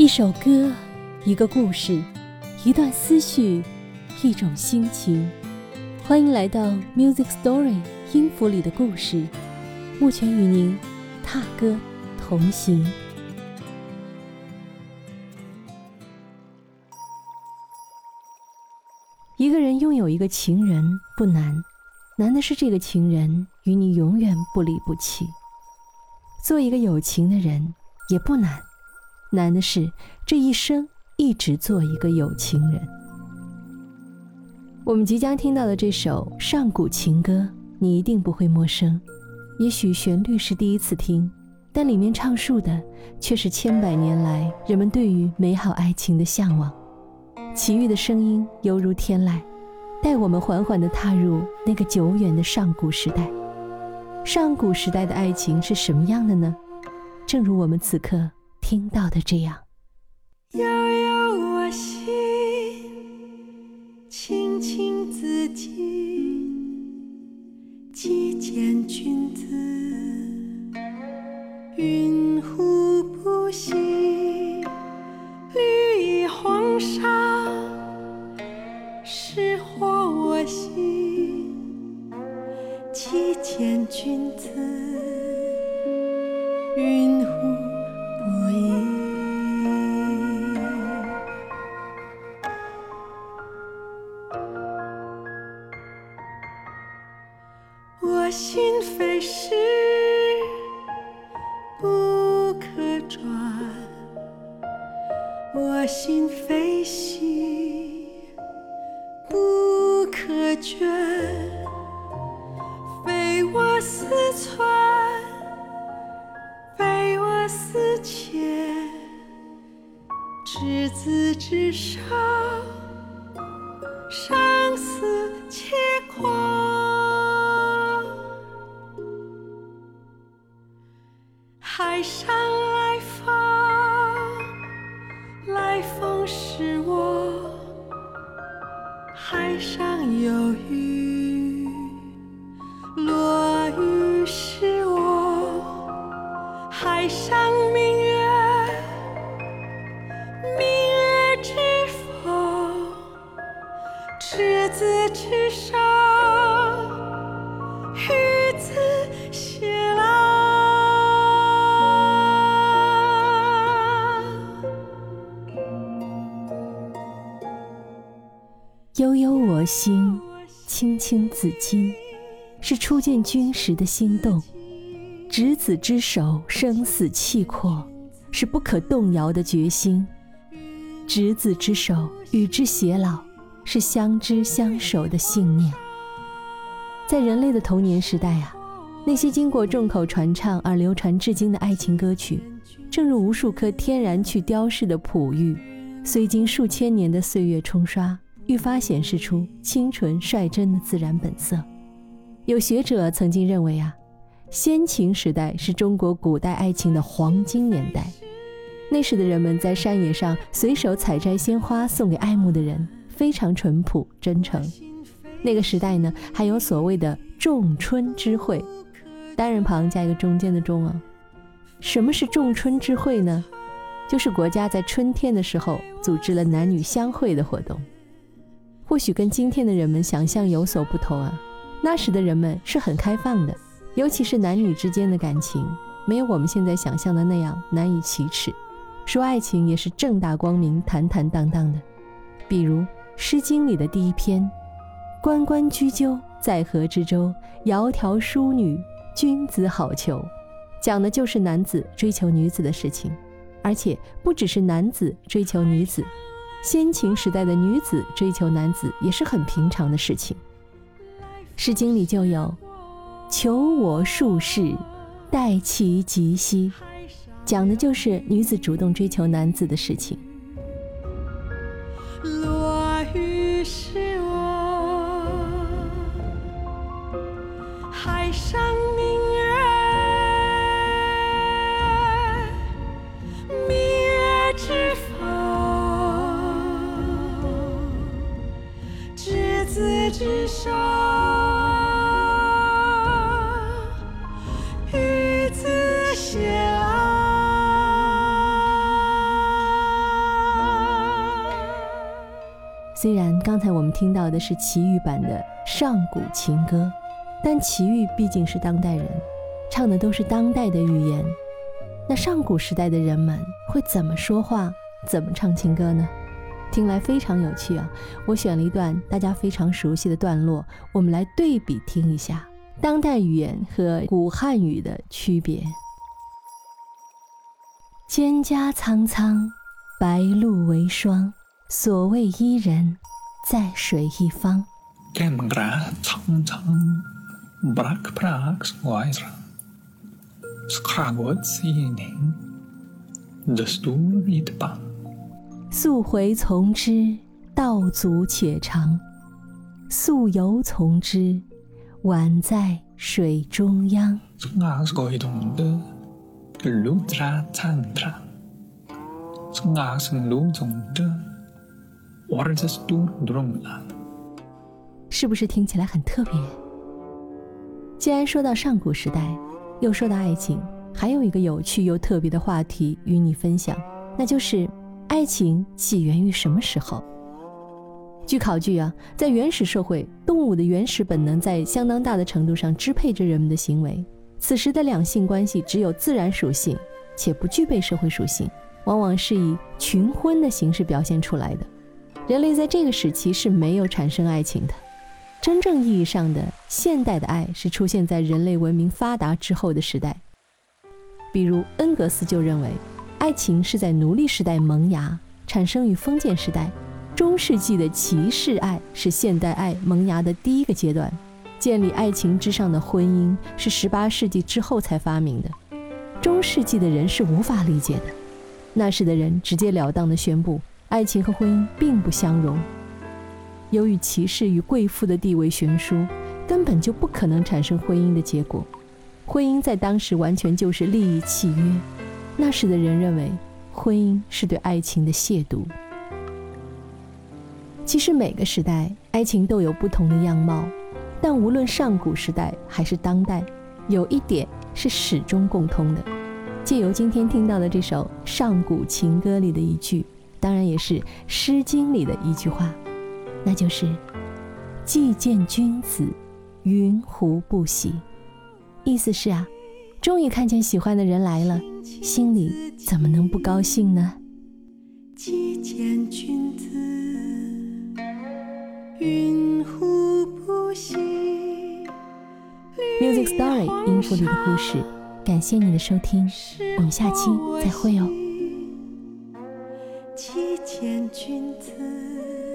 一首歌，一个故事，一段思绪，一种心情。欢迎来到 Music Story 音符里的故事，目前与您踏歌同行。一个人拥有一个情人不难，难的是这个情人与你永远不离不弃。做一个有情的人也不难，难的是这一生一直做一个有情人。我们即将听到的这首上古情歌，你一定不会陌生，也许旋律是第一次听，但里面唱述的却是千百年来人们对于美好爱情的向往。齐豫的声音犹如天籁，带我们缓缓地踏入那个久远的上古时代。上古时代的爱情是什么样的呢？正如我们此刻听到的这样，悠悠我心，清清自己，既见君子，云胡不息，绿以黄沙，是惑我心，既见君子，云胡我心非是不可转，我心非兮不可倦，非我思存，非我思切，执子之手，生死且狂。海上来风，来风是我，海上有雨，落雨是我，海上明月，明月知否，执子之手，与子偕。悠悠我心，清清子衿，是初见君时的心动；执子之手，生死契阔，是不可动摇的决心；执子之手，与之偕老，是相知相守的信念。在人类的童年时代啊，那些经过众口传唱而流传至今的爱情歌曲，正如无数颗天然去雕饰的璞玉，虽经数千年的岁月冲刷，愈发显示出清纯率真的自然本色。有学者曾经认为先秦时代是中国古代爱情的黄金年代。那时的人们在山野上随手采摘鲜花送给爱慕的人，非常淳朴真诚。那个时代呢，还有所谓的仲春之会，单人旁加一个中间的仲啊。什么是仲春之会呢？就是国家在春天的时候组织了男女相会的活动。或许跟今天的人们想象有所不同啊，那时的人们是很开放的，尤其是男女之间的感情，没有我们现在想象的那样难以启齿，说爱情也是正大光明坦坦荡荡的。比如《诗经》里的第一篇，关关雎鸠，在河之洲，窈窕淑女，君子好逑，讲的就是男子追求女子的事情。而且不只是男子追求女子，先秦时代的女子追求男子也是很平常的事情。诗经里就有求我数事，待其及兮，讲的就是女子主动追求男子的事情。落雨是我，海上明执手，与子偕老。虽然刚才我们听到的是齐豫版的上古情歌，但齐豫毕竟是当代人，唱的都是当代的语言。那上古时代的人们会怎么说话，怎么唱情歌呢？听来非常有趣啊！我选了一段大家非常熟悉的段落，我们来对比听一下当代语言和古汉语的区别。蒹葭苍苍，白露为霜，所谓伊人，在水一方。蒹葭苍苍，白露为霜，溯洄从之，道阻且长；溯游从之，宛在水中央。是不是听起来很特别？既然说到上古时代，又说到爱情，还有一个有趣又特别的话题与你分享，那就是爱情起源于什么时候？据考据啊，在原始社会，动物的原始本能在相当大的程度上支配着人们的行为。此时的两性关系只有自然属性，且不具备社会属性，往往是以群婚的形式表现出来的。人类在这个时期是没有产生爱情的。真正意义上的现代的爱是出现在人类文明发达之后的时代。比如恩格斯就认为，爱情是在奴隶时代萌芽，产生于封建时代。中世纪的骑士爱是现代爱萌芽的第一个阶段，建立爱情之上的婚姻是18世纪之后才发明的。中世纪的人是无法理解的，那时的人直截了当地宣布，爱情和婚姻并不相容。由于骑士与贵妇的地位悬殊，根本就不可能产生婚姻的结果。婚姻在当时完全就是利益契约，那时的人认为婚姻是对爱情的亵渎。其实每个时代爱情都有不同的样貌，但无论上古时代还是当代，有一点是始终共通的，借由今天听到的这首《上古情歌》里的一句，当然也是《诗经》里的一句话，那就是“既见君子，云胡不喜”。意思是啊，终于看见喜欢的人来了，心里怎么能不高兴呢？既见君子，云胡不喜。 Music Story 音符里的故事，感谢你的收听，我们下期再会哦。既见君子。